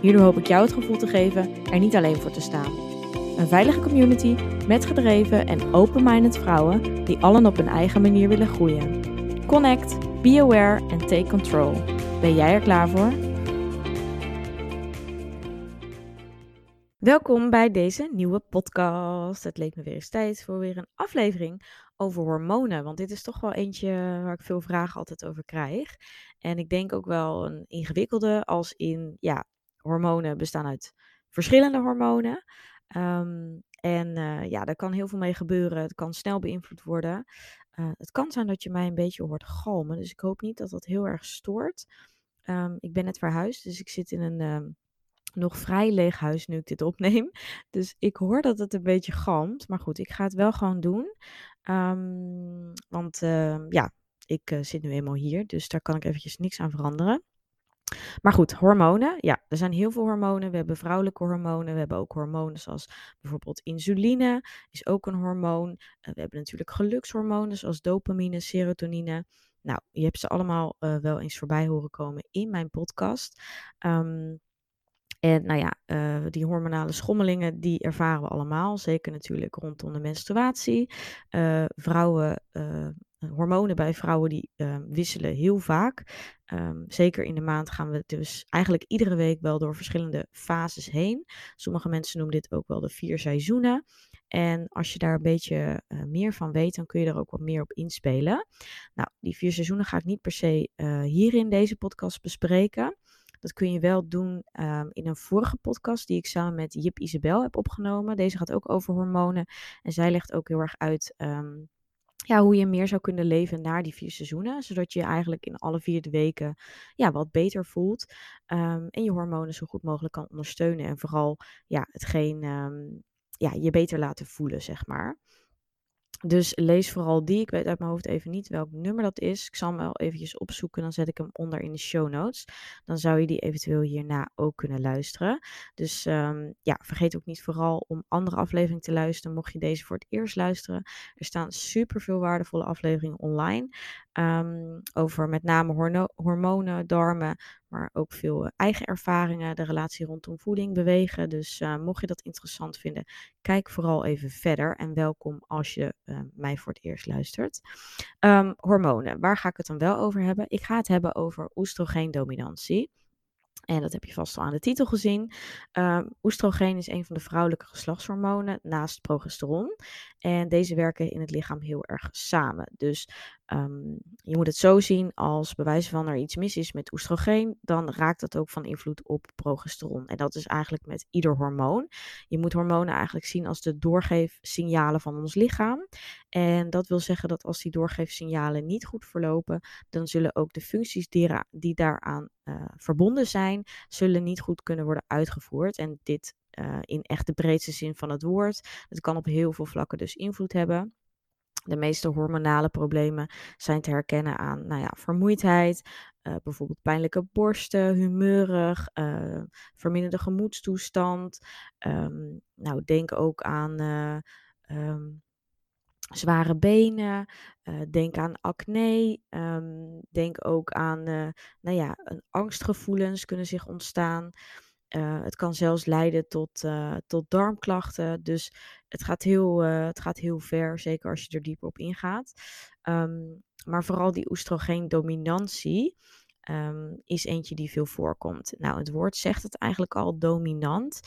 Hierdoor hoop ik jou het gevoel te geven er niet alleen voor te staan. Een veilige community met gedreven en open-minded vrouwen die allen op hun eigen manier willen groeien. Connect, be aware en take control. Ben jij er klaar voor? Welkom bij deze nieuwe podcast. Het leek me weer eens tijd voor weer een aflevering over hormonen. Want dit is toch wel eentje waar ik veel vragen altijd over krijg. En ik denk ook wel een ingewikkelde als in, ja, hormonen bestaan uit verschillende hormonen. En daar kan heel veel mee gebeuren. Het kan snel beïnvloed worden. Het kan zijn dat je mij een beetje hoort galmen. Dus ik hoop niet dat dat heel erg stoort. Ik ben net verhuisd, dus ik zit in een nog vrij leeg huis nu ik dit opneem. Dus ik hoor dat het een beetje galmt. Maar goed, ik ga het wel gewoon doen. Ik zit nu eenmaal hier. Dus daar kan ik eventjes niks aan veranderen. Maar goed, hormonen. Ja, er zijn heel veel hormonen. We hebben vrouwelijke hormonen. We hebben ook hormonen zoals bijvoorbeeld insuline. Is ook een hormoon. We hebben natuurlijk gelukshormonen zoals dopamine, serotonine. Nou, je hebt ze allemaal wel eens voorbij horen komen in mijn podcast. Die hormonale schommelingen, die ervaren we allemaal. Zeker natuurlijk rondom de menstruatie. Hormonen bij vrouwen die wisselen heel vaak. Zeker in de maand gaan we dus eigenlijk iedere week wel door verschillende fases heen. Sommige mensen noemen dit ook wel de 4 seizoenen. En als je daar een beetje meer van weet, dan kun je er ook wat meer op inspelen. Nou, die 4 seizoenen ga ik niet per se hier in deze podcast bespreken. Dat kun je wel doen in een vorige podcast die ik samen met Jip Isabel heb opgenomen. Deze gaat ook over hormonen. En zij legt ook heel erg uit hoe je meer zou kunnen leven naar die 4 seizoenen. Zodat je eigenlijk in alle 4 weken wat beter voelt. En je hormonen zo goed mogelijk kan ondersteunen. En vooral je beter laten voelen, zeg maar. Dus lees vooral die. Ik weet uit mijn hoofd even niet welk nummer dat is. Ik zal hem wel eventjes opzoeken. Dan zet ik hem onder in de show notes. Dan zou je die eventueel hierna ook kunnen luisteren. Dus vergeet ook niet vooral om andere afleveringen te luisteren. Mocht je deze voor het eerst luisteren. Er staan superveel waardevolle afleveringen online. Over met name hormonen, darmen. Maar ook veel eigen ervaringen. De relatie rondom voeding, bewegen. Dus mocht je dat interessant vinden. Kijk vooral even verder. En welkom als je mij voor het eerst luistert. Hormonen. Waar ga ik het dan wel over hebben? Ik ga het hebben over oestrogeendominantie. En dat heb je vast al aan de titel gezien. Oestrogeen is een van de vrouwelijke geslachtshormonen naast progesteron. En deze werken in het lichaam heel erg samen. Dus je moet het zo zien, als bij wijze van er iets mis is met oestrogeen, dan raakt dat ook van invloed op progesteron. En dat is eigenlijk met ieder hormoon. Je moet hormonen eigenlijk zien als de doorgeefsignalen van ons lichaam. En dat wil zeggen dat als die doorgeefsignalen niet goed verlopen, dan zullen ook de functies die daaraan verbonden zijn, zullen niet goed kunnen worden uitgevoerd. En dit in echt de breedste zin van het woord. Het kan op heel veel vlakken dus invloed hebben. De meeste hormonale problemen zijn te herkennen aan vermoeidheid, bijvoorbeeld pijnlijke borsten, humeurig, verminderde gemoedstoestand. Denk ook aan zware benen, denk aan acne, denk ook aan angstgevoelens kunnen zich ontstaan. Het kan zelfs leiden tot darmklachten. Dus het gaat heel ver, zeker als je er dieper op ingaat. Maar vooral die oestrogeendominantie is eentje die veel voorkomt. Nou, het woord zegt het eigenlijk al, dominant.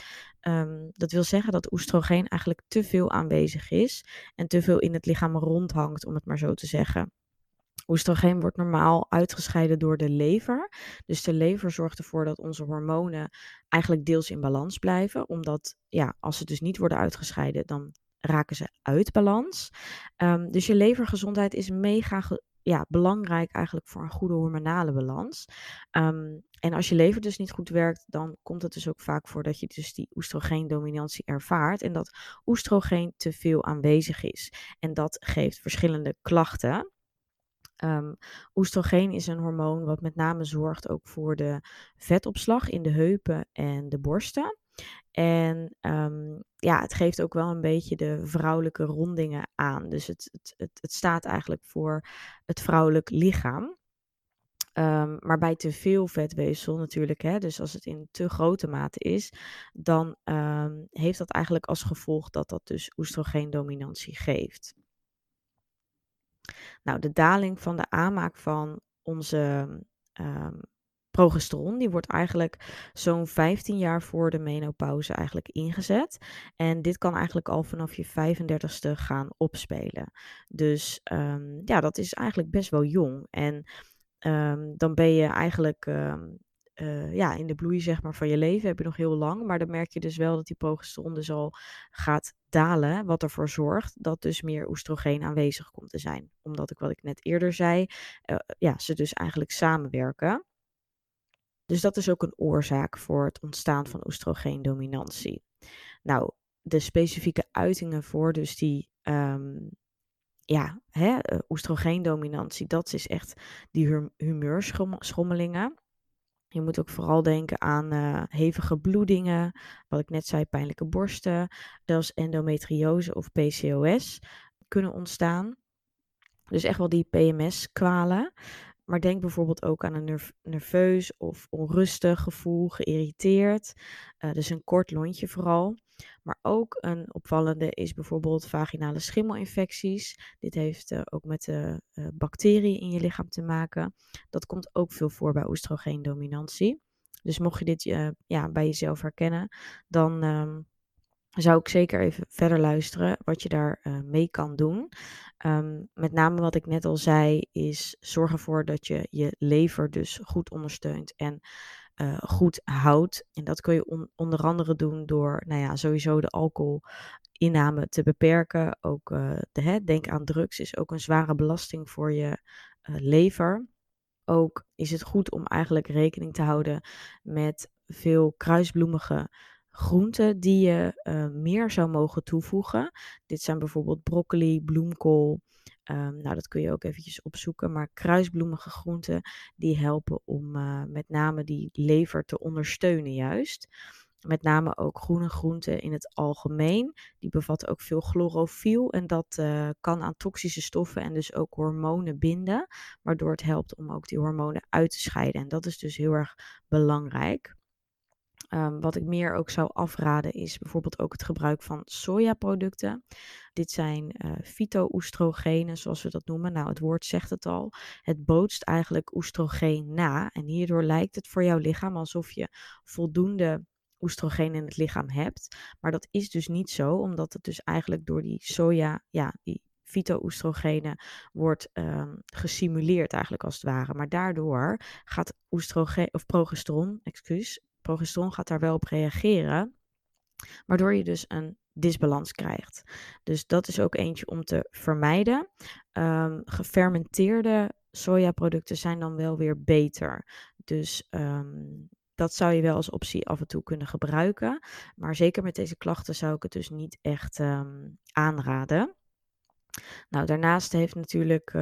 Dat wil zeggen dat oestrogeen eigenlijk te veel aanwezig is en te veel in het lichaam rondhangt, om het maar zo te zeggen. Oestrogeen wordt normaal uitgescheiden door de lever. Dus de lever zorgt ervoor dat onze hormonen eigenlijk deels in balans blijven. Omdat als ze dus niet worden uitgescheiden, dan raken ze uit balans. Dus je levergezondheid is mega ja, belangrijk eigenlijk voor een goede hormonale balans. En als je lever dus niet goed werkt, dan komt het dus ook vaak voor dat je dus die oestrogeendominantie ervaart. En dat oestrogeen te veel aanwezig is. En dat geeft verschillende klachten. Oestrogeen is een hormoon wat met name zorgt ook voor de vetopslag in de heupen en de borsten. En ja, het geeft ook wel een beetje de vrouwelijke rondingen aan. Dus het staat eigenlijk voor het vrouwelijk lichaam. Maar bij te veel vetweefsel natuurlijk, hè, dus als het in te grote mate is, dan heeft dat eigenlijk als gevolg dat dat dus oestrogeendominantie geeft. Nou, de daling van de aanmaak van onze progesteron, die wordt eigenlijk zo'n 15 jaar voor de menopauze eigenlijk ingezet. En dit kan eigenlijk al vanaf je 35ste gaan opspelen. Dus ja, dat is eigenlijk best wel jong. En dan ben je eigenlijk ja, in de bloei zeg maar, van je leven, heb je nog heel lang. Maar dan merk je dus wel dat die progesteron dus al gaat dalen. Wat ervoor zorgt dat dus meer oestrogeen aanwezig komt te zijn. Omdat ik wat ik net eerder zei, ja, ze dus eigenlijk samenwerken. Dus dat is ook een oorzaak voor het ontstaan van oestrogeendominantie. Nou, de specifieke uitingen voor dus die ja, hè, oestrogeendominantie, dat is echt die humeurschommelingen. Je moet ook vooral denken aan hevige bloedingen, wat ik net zei, pijnlijke borsten, zelfs endometriose of PCOS kunnen ontstaan. Dus echt wel die PMS-kwalen. Maar denk bijvoorbeeld ook aan een nerveus of onrustig gevoel, geïrriteerd. Dus een kort lontje vooral. Maar ook een opvallende is bijvoorbeeld vaginale schimmelinfecties. Dit heeft ook met de bacteriën in je lichaam te maken. Dat komt ook veel voor bij oestrogeendominantie. Dus mocht je dit ja, bij jezelf herkennen, dan zou ik zeker even verder luisteren wat je daar mee kan doen. Met name wat ik net al zei is zorg ervoor dat je je lever dus goed ondersteunt en goed houdt. En dat kun je onder andere doen door nou ja, sowieso de alcoholinname te beperken. Ook denk aan drugs is ook een zware belasting voor je lever. Ook is het goed om eigenlijk rekening te houden met veel kruisbloemige groenten die je meer zou mogen toevoegen. Dit zijn bijvoorbeeld broccoli, bloemkool. Nou, dat kun je ook eventjes opzoeken. Maar kruisbloemige groenten die helpen om met name die lever te ondersteunen juist. Met name ook groene groenten in het algemeen. Die bevatten ook veel chlorofiel. En dat kan aan toxische stoffen en dus ook hormonen binden. Waardoor het helpt om ook die hormonen uit te scheiden. En dat is dus heel erg belangrijk. Wat ik meer ook zou afraden is bijvoorbeeld ook het gebruik van sojaproducten. Dit zijn fito-oestrogenen, zoals we dat noemen. Nou, het woord zegt het al. Het bootst eigenlijk oestrogeen na. En hierdoor lijkt het voor jouw lichaam alsof je voldoende oestrogeen in het lichaam hebt. Maar dat is dus niet zo, omdat het dus eigenlijk door die soja, ja, die fito-oestrogenen wordt gesimuleerd eigenlijk als het ware. Maar daardoor gaat progesteron gaat daar wel op reageren, waardoor je dus een disbalans krijgt. Dus dat is ook eentje om te vermijden. Gefermenteerde sojaproducten zijn dan wel weer beter. Dus dat zou je wel als optie af en toe kunnen gebruiken. Maar zeker met deze klachten zou ik het dus niet echt aanraden. Nou, daarnaast heeft natuurlijk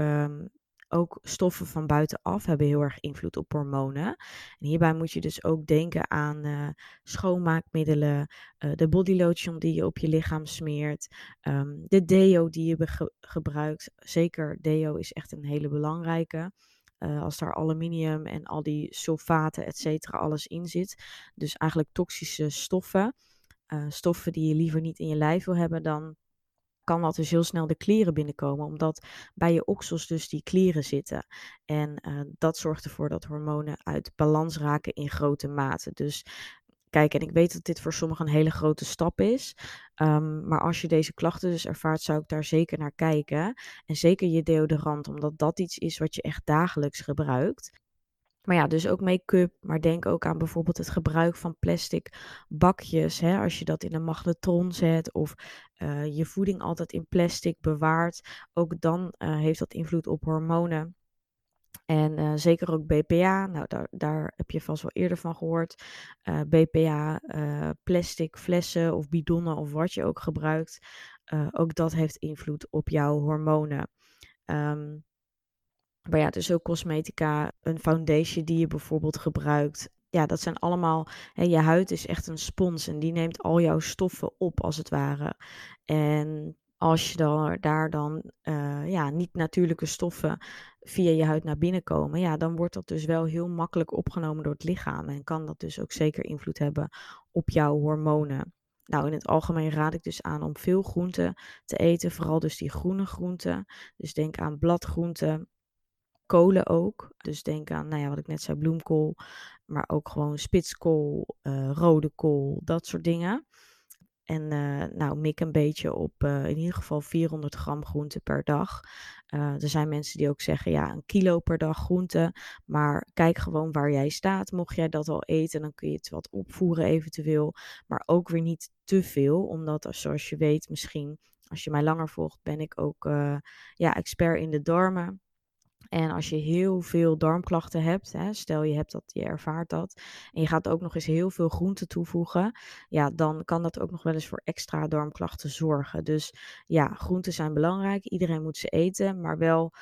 ook stoffen van buitenaf hebben heel erg invloed op hormonen. En hierbij moet je dus ook denken aan schoonmaakmiddelen, de bodylotion die je op je lichaam smeert, de deo die je gebruikt. Zeker deo is echt een hele belangrijke. Als daar aluminium en al die sulfaten, etc. alles in zit. Dus eigenlijk toxische stoffen. Stoffen die je liever niet in je lijf wil hebben, dan kan dat dus heel snel de klieren binnenkomen, omdat bij je oksels dus die klieren zitten. En dat zorgt ervoor dat hormonen uit balans raken in grote mate. Dus kijk, en ik weet dat dit voor sommigen een hele grote stap is, maar als je deze klachten dus ervaart, zou ik daar zeker naar kijken. En zeker je deodorant, omdat dat iets is wat je echt dagelijks gebruikt. Maar ja, dus ook make-up. Maar denk ook aan bijvoorbeeld het gebruik van plastic bakjes. Hè, als je dat in een magnetron zet of je voeding altijd in plastic bewaart. Ook dan heeft dat invloed op hormonen. En zeker ook BPA, nou daar heb je vast wel eerder van gehoord. BPA, plastic flessen of bidonnen of wat je ook gebruikt. Ook dat heeft invloed op jouw hormonen. Maar ja, dus ook cosmetica, een foundation die je bijvoorbeeld gebruikt. Ja, dat zijn allemaal... Hè, je huid is echt een spons en die neemt al jouw stoffen op als het ware. En als je daar dan niet natuurlijke stoffen via je huid naar binnen komen, ja, dan wordt dat dus wel heel makkelijk opgenomen door het lichaam. En kan dat dus ook zeker invloed hebben op jouw hormonen. Nou, in het algemeen raad ik dus aan om veel groenten te eten. Vooral dus die groene groenten. Dus denk aan bladgroenten, kolen ook. Dus denk aan, nou ja, wat ik net zei, bloemkool. Maar ook gewoon spitskool, rode kool, dat soort dingen. En mik een beetje op in ieder geval 400 gram groente per dag. Er zijn mensen die ook zeggen, ja, 1 kilo per dag groente. Maar kijk gewoon waar jij staat. Mocht jij dat al eten, dan kun je het wat opvoeren eventueel. Maar ook weer niet te veel. Omdat, zoals je weet misschien, als je mij langer volgt, ben ik ook expert in de darmen. En als je heel veel darmklachten hebt, hè, stel je hebt dat, je ervaart dat, en je gaat ook nog eens heel veel groente toevoegen, ja, dan kan dat ook nog wel eens voor extra darmklachten zorgen. Dus ja, groenten zijn belangrijk, iedereen moet ze eten, maar wel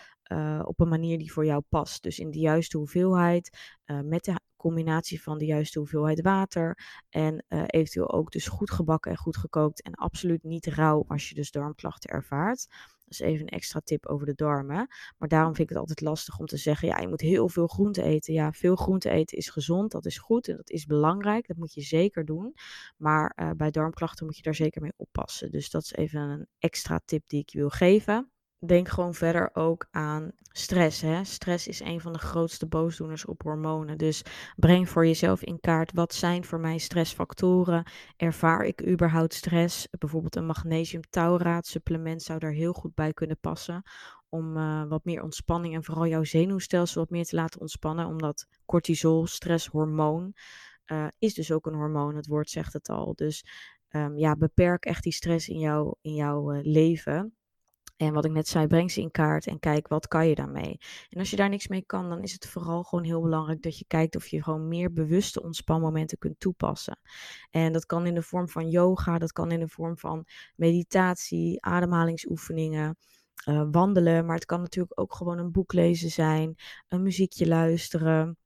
op een manier die voor jou past. Dus in de juiste hoeveelheid, met de combinatie van de juiste hoeveelheid water en eventueel ook dus goed gebakken en goed gekookt en absoluut niet rauw als je dus darmklachten ervaart. Dat is even een extra tip over de darmen. Maar daarom vind ik het altijd lastig om te zeggen, ja, je moet heel veel groente eten. Ja, veel groente eten is gezond, dat is goed en dat is belangrijk. Dat moet je zeker doen. Maar bij darmklachten moet je daar zeker mee oppassen. Dus dat is even een extra tip die ik je wil geven. Denk gewoon verder ook aan stress. Hè? Stress is een van de grootste boosdoeners op hormonen. Dus breng voor jezelf in kaart, wat zijn voor mij stressfactoren? Ervaar ik überhaupt stress? Bijvoorbeeld een magnesium tauraat supplement zou daar heel goed bij kunnen passen. Om wat meer ontspanning en vooral jouw zenuwstelsel wat meer te laten ontspannen. Omdat cortisol, stresshormoon, is dus ook een hormoon. Het woord zegt het al. Dus beperk echt die stress in jouw leven. En wat ik net zei, breng ze in kaart en kijk, wat kan je daarmee? En als je daar niks mee kan, dan is het vooral gewoon heel belangrijk dat je kijkt of je gewoon meer bewuste ontspanmomenten kunt toepassen. En dat kan in de vorm van yoga, dat kan in de vorm van meditatie, ademhalingsoefeningen, wandelen. Maar het kan natuurlijk ook gewoon een boek lezen zijn, een muziekje luisteren,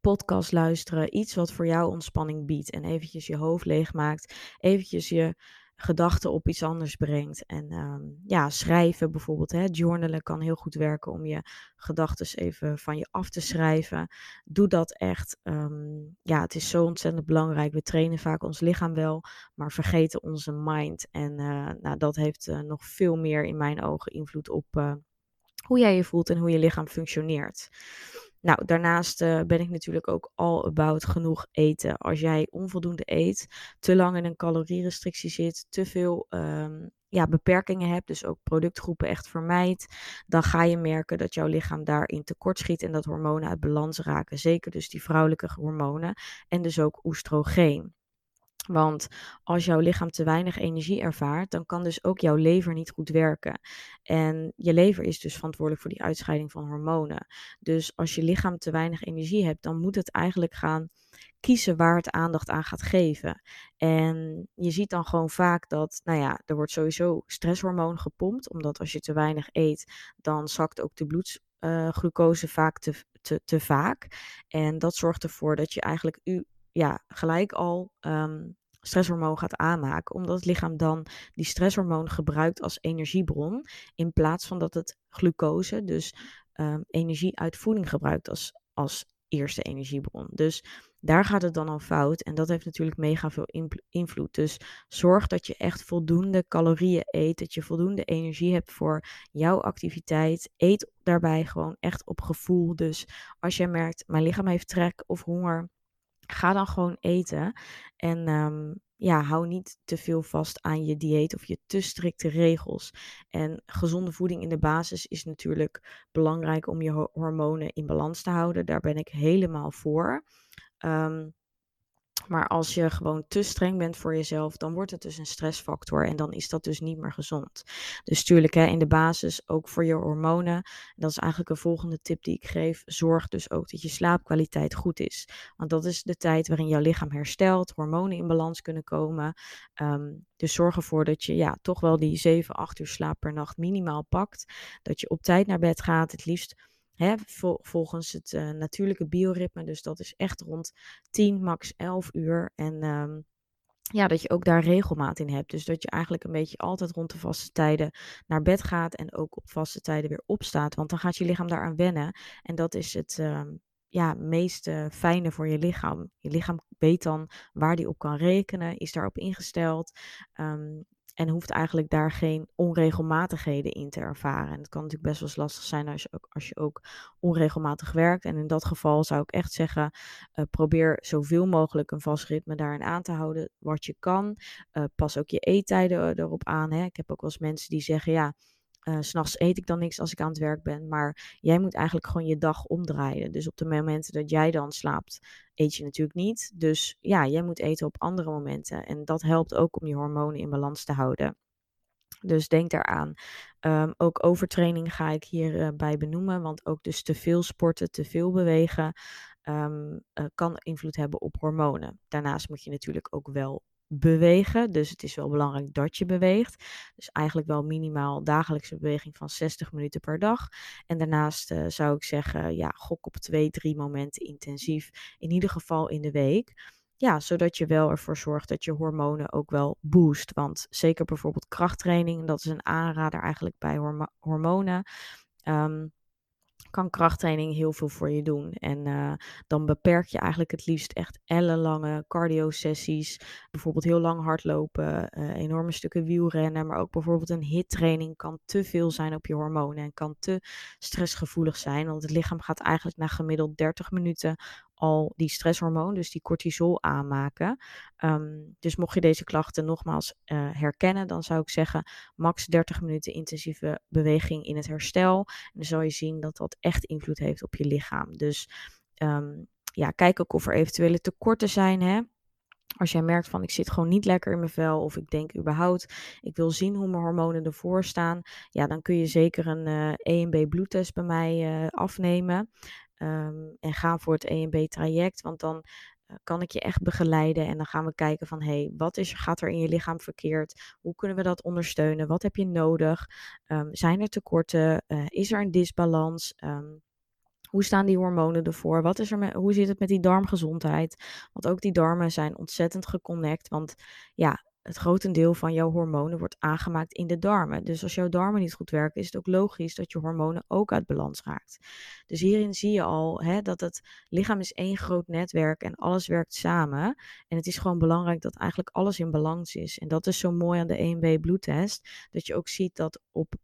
podcast luisteren. Iets wat voor jou ontspanning biedt en eventjes je hoofd leegmaakt, eventjes je gedachten op iets anders brengt. En schrijven bijvoorbeeld. Hè? Journalen kan heel goed werken om je gedachten even van je af te schrijven. Doe dat echt. Het is zo ontzettend belangrijk. We trainen vaak ons lichaam wel, maar vergeten onze mind. En dat heeft nog veel meer in mijn ogen invloed op hoe jij je voelt en hoe je lichaam functioneert. Nou, daarnaast ben ik natuurlijk ook all about genoeg eten. Als jij onvoldoende eet, te lang in een calorierestrictie zit, te veel beperkingen hebt, dus ook productgroepen echt vermijdt, dan ga je merken dat jouw lichaam daarin tekort schiet en dat hormonen uit balans raken. Zeker dus die vrouwelijke hormonen en dus ook oestrogeen. Want als jouw lichaam te weinig energie ervaart, dan kan dus ook jouw lever niet goed werken. En je lever is dus verantwoordelijk voor die uitscheiding van hormonen. Dus als je lichaam te weinig energie hebt, dan moet het eigenlijk gaan kiezen waar het aandacht aan gaat geven. En je ziet dan gewoon vaak dat, er wordt sowieso stresshormoon gepompt. Omdat als je te weinig eet, dan zakt ook de bloedglucose vaak te vaak. En dat zorgt ervoor dat je eigenlijk gelijk al stresshormoon gaat aanmaken. Omdat het lichaam dan die stresshormoon gebruikt als energiebron. In plaats van dat het glucose, dus energie uit voeding gebruikt als eerste energiebron. Dus daar gaat het dan al fout. En dat heeft natuurlijk mega veel invloed. Dus zorg dat je echt voldoende calorieën eet. Dat je voldoende energie hebt voor jouw activiteit. Eet daarbij gewoon echt op gevoel. Dus als jij merkt, mijn lichaam heeft trek of honger, ga dan gewoon eten en ja, hou niet te veel vast aan je dieet of je te strikte regels. En gezonde voeding in de basis is natuurlijk belangrijk om je hormonen in balans te houden. Daar ben ik helemaal voor. Maar als je gewoon te streng bent voor jezelf, dan wordt het dus een stressfactor. En dan is dat dus niet meer gezond. Dus tuurlijk, in de basis ook voor je hormonen. Dat is eigenlijk een volgende tip die ik geef. Zorg dus ook dat je slaapkwaliteit goed is. Want dat is de tijd waarin jouw lichaam herstelt. Hormonen in balans kunnen komen. Dus zorg ervoor dat je toch wel die 7, 8 uur slaap per nacht minimaal pakt. Dat je op tijd naar bed gaat. Het liefst volgens het natuurlijke bioritme. Dus dat is echt rond 10, max 11 uur. En dat je ook daar regelmaat in hebt. Dus dat je eigenlijk een beetje altijd rond de vaste tijden naar bed gaat. En ook op vaste tijden weer opstaat. Want dan gaat je lichaam daaraan wennen. En dat is het meest fijne voor je lichaam. Je lichaam weet dan waar die op kan rekenen. Is daarop ingesteld. En hoeft eigenlijk daar geen onregelmatigheden in te ervaren. En het kan natuurlijk best wel eens lastig zijn als je ook onregelmatig werkt. En in dat geval zou ik echt zeggen, probeer zoveel mogelijk een vast ritme daarin aan te houden wat je kan. Pas ook je eettijden erop aan. Ik heb ook wel eens mensen die zeggen, 's nachts eet ik dan niks als ik aan het werk ben. Maar jij moet eigenlijk gewoon je dag omdraaien. Dus op de momenten dat jij dan slaapt, eet je natuurlijk niet. Dus jij moet eten op andere momenten. En dat helpt ook om je hormonen in balans te houden. Dus denk daaraan. Ook overtraining ga ik hierbij benoemen. Want ook dus te veel sporten, te veel bewegen kan invloed hebben op hormonen. Daarnaast moet je natuurlijk ook wel bewegen. Dus het is wel belangrijk dat je beweegt. Dus eigenlijk wel minimaal dagelijkse beweging van 60 minuten per dag. En daarnaast zou ik zeggen, gok op 2-3 momenten intensief. In ieder geval in de week. Zodat je wel ervoor zorgt dat je hormonen ook wel boost. Want zeker bijvoorbeeld krachttraining, dat is een aanrader eigenlijk bij hormonen. Kan krachttraining heel veel voor je doen. En dan beperk je eigenlijk het liefst echt ellenlange cardio-sessies. Bijvoorbeeld heel lang hardlopen, enorme stukken wielrennen. Maar ook bijvoorbeeld een HIIT-training kan te veel zijn op je hormonen. En kan te stressgevoelig zijn. Want het lichaam gaat eigenlijk na gemiddeld 30 minuten al die stresshormoon, dus die cortisol aanmaken. Dus mocht je deze klachten nogmaals herkennen, dan zou ik zeggen max 30 minuten intensieve beweging in het herstel. En dan zal je zien dat dat echt invloed heeft op je lichaam. Dus kijk ook of er eventuele tekorten zijn, Als jij merkt van ik zit gewoon niet lekker in mijn vel of ik denk überhaupt ik wil zien hoe mijn hormonen ervoor staan. Dan kun je zeker een EMB-bloedtest bij mij afnemen. En ga voor het EMB-traject, want dan kan ik je echt begeleiden en dan gaan we kijken van wat gaat er in je lichaam verkeerd? Hoe kunnen we dat ondersteunen? Wat heb je nodig? Zijn er tekorten? Is er een disbalans? Hoe staan die hormonen ervoor? Hoe zit het met die darmgezondheid? Want ook die darmen zijn ontzettend geconnect, want het grotendeel van jouw hormonen wordt aangemaakt in de darmen. Dus als jouw darmen niet goed werken, is het ook logisch dat je hormonen ook uit balans raakt. Dus hierin zie je al dat het lichaam is één groot netwerk en alles werkt samen. En het is gewoon belangrijk dat eigenlijk alles in balans is. En dat is zo mooi aan de EMB-bloedtest. Dat je ook ziet dat op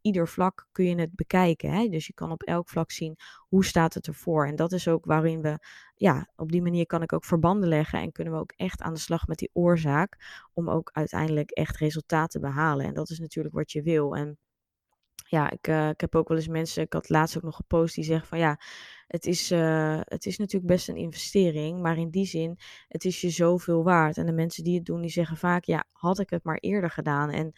ieder vlak kun je het bekijken. Dus je kan op elk vlak zien hoe staat het ervoor. En dat is ook waarin we, op die manier kan ik ook verbanden leggen. En kunnen we ook echt aan de slag met die oorzaak. Om ook uiteindelijk echt resultaten te behalen. En dat is natuurlijk wat je wil. En ik heb ook wel eens mensen, ik had laatst ook nog gepost, die zeggen van het is natuurlijk best een investering. Maar in die zin, het is je zoveel waard. En de mensen die het doen, die zeggen vaak, had ik het maar eerder gedaan. En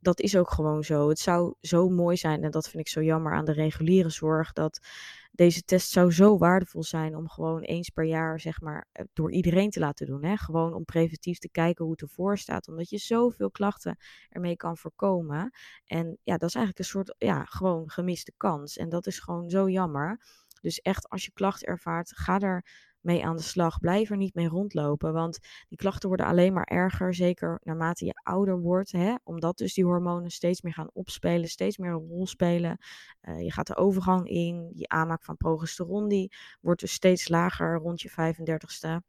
dat is ook gewoon zo. Het zou zo mooi zijn, en dat vind ik zo jammer aan de reguliere zorg, dat deze test zou zo waardevol zijn om gewoon eens per jaar, zeg maar, door iedereen te laten doen. Gewoon om preventief te kijken hoe het ervoor staat. Omdat je zoveel klachten ermee kan voorkomen. En dat is eigenlijk een soort, gewoon gemiste kans. En dat is gewoon zo jammer. Dus echt, als je klachten ervaart, ga er mee aan de slag. Blijf er niet mee rondlopen, want die klachten worden alleen maar erger, zeker naarmate je ouder wordt, omdat dus die hormonen steeds meer gaan opspelen, steeds meer een rol spelen. Je gaat de overgang in, je aanmaak van progesteron, die wordt dus steeds lager rond je 35ste.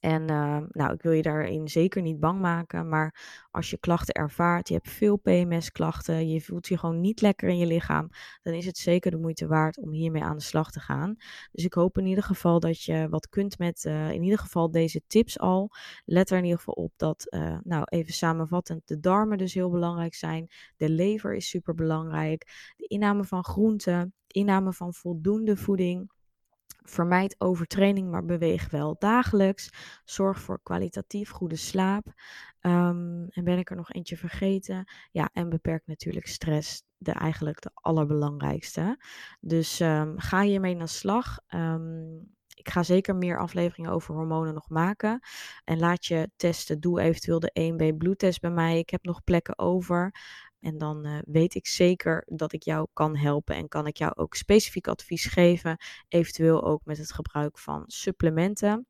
En nou, ik wil je daarin zeker niet bang maken, maar als je klachten ervaart, je hebt veel PMS-klachten, je voelt je gewoon niet lekker in je lichaam, dan is het zeker de moeite waard om hiermee aan de slag te gaan. Dus ik hoop in ieder geval dat je wat kunt met in ieder geval deze tips al. Let er in ieder geval op dat, nou even samenvattend, de darmen dus heel belangrijk zijn, de lever is super belangrijk, de inname van groenten, inname van voldoende voeding. Vermijd overtraining, maar beweeg wel dagelijks. Zorg voor kwalitatief goede slaap. En ben ik er nog eentje vergeten? Ja, en beperk natuurlijk stress. Eigenlijk de allerbelangrijkste. Dus ga hiermee naar slag. Ik ga zeker meer afleveringen over hormonen nog maken. En laat je testen. Doe eventueel de EMB-bloedtest bij mij. Ik heb nog plekken over. En dan weet ik zeker dat ik jou kan helpen en kan ik jou ook specifiek advies geven, eventueel ook met het gebruik van supplementen.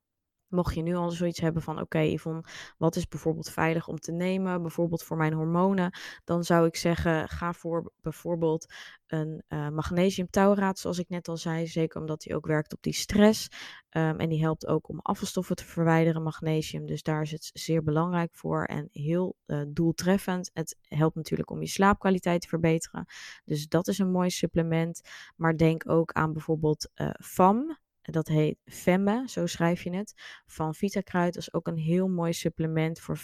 Mocht je nu al zoiets hebben van oké, Yvonne, wat is bijvoorbeeld veilig om te nemen, bijvoorbeeld voor mijn hormonen, dan zou ik zeggen ga voor bijvoorbeeld een magnesium tauraat, zoals ik net al zei, zeker omdat die ook werkt op die stress. En die helpt ook om afvalstoffen te verwijderen, magnesium. Dus daar is het zeer belangrijk voor en heel doeltreffend. Het helpt natuurlijk om je slaapkwaliteit te verbeteren. Dus dat is een mooi supplement. Maar denk ook aan bijvoorbeeld Femme. Dat heet Femme, zo schrijf je het, van Vitakruid. Dat is ook een heel mooi supplement voor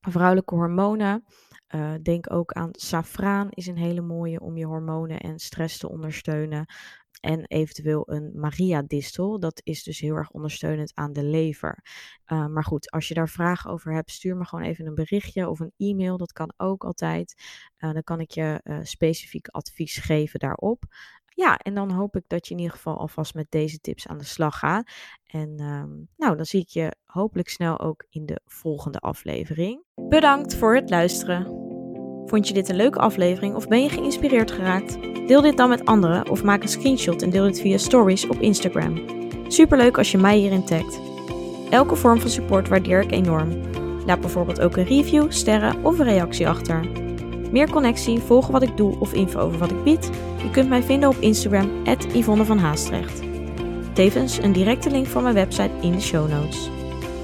vrouwelijke hormonen. Denk ook aan saffraan, is een hele mooie om je hormonen en stress te ondersteunen. En eventueel een mariadistel. Dat is dus heel erg ondersteunend aan de lever. Maar goed, als je daar vragen over hebt, stuur me gewoon even een berichtje of een e-mail. Dat kan ook altijd. Dan kan ik je specifiek advies geven daarop. Ja, en dan hoop ik dat je in ieder geval alvast met deze tips aan de slag gaat. En nou, dan zie ik je hopelijk snel ook in de volgende aflevering. Bedankt voor het luisteren. Vond je dit een leuke aflevering of ben je geïnspireerd geraakt? Deel dit dan met anderen of maak een screenshot en deel dit via stories op Instagram. Superleuk als je mij hierin tagt. Elke vorm van support waardeer ik enorm. Laat bijvoorbeeld ook een review, sterren of een reactie achter. Meer connectie, volgen wat ik doe of info over wat ik bied? Je kunt mij vinden op Instagram @YvonnevanHaastrecht. Tevens een directe link van mijn website in de show notes.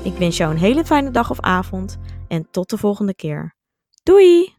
Ik wens jou een hele fijne dag of avond en tot de volgende keer. Doei!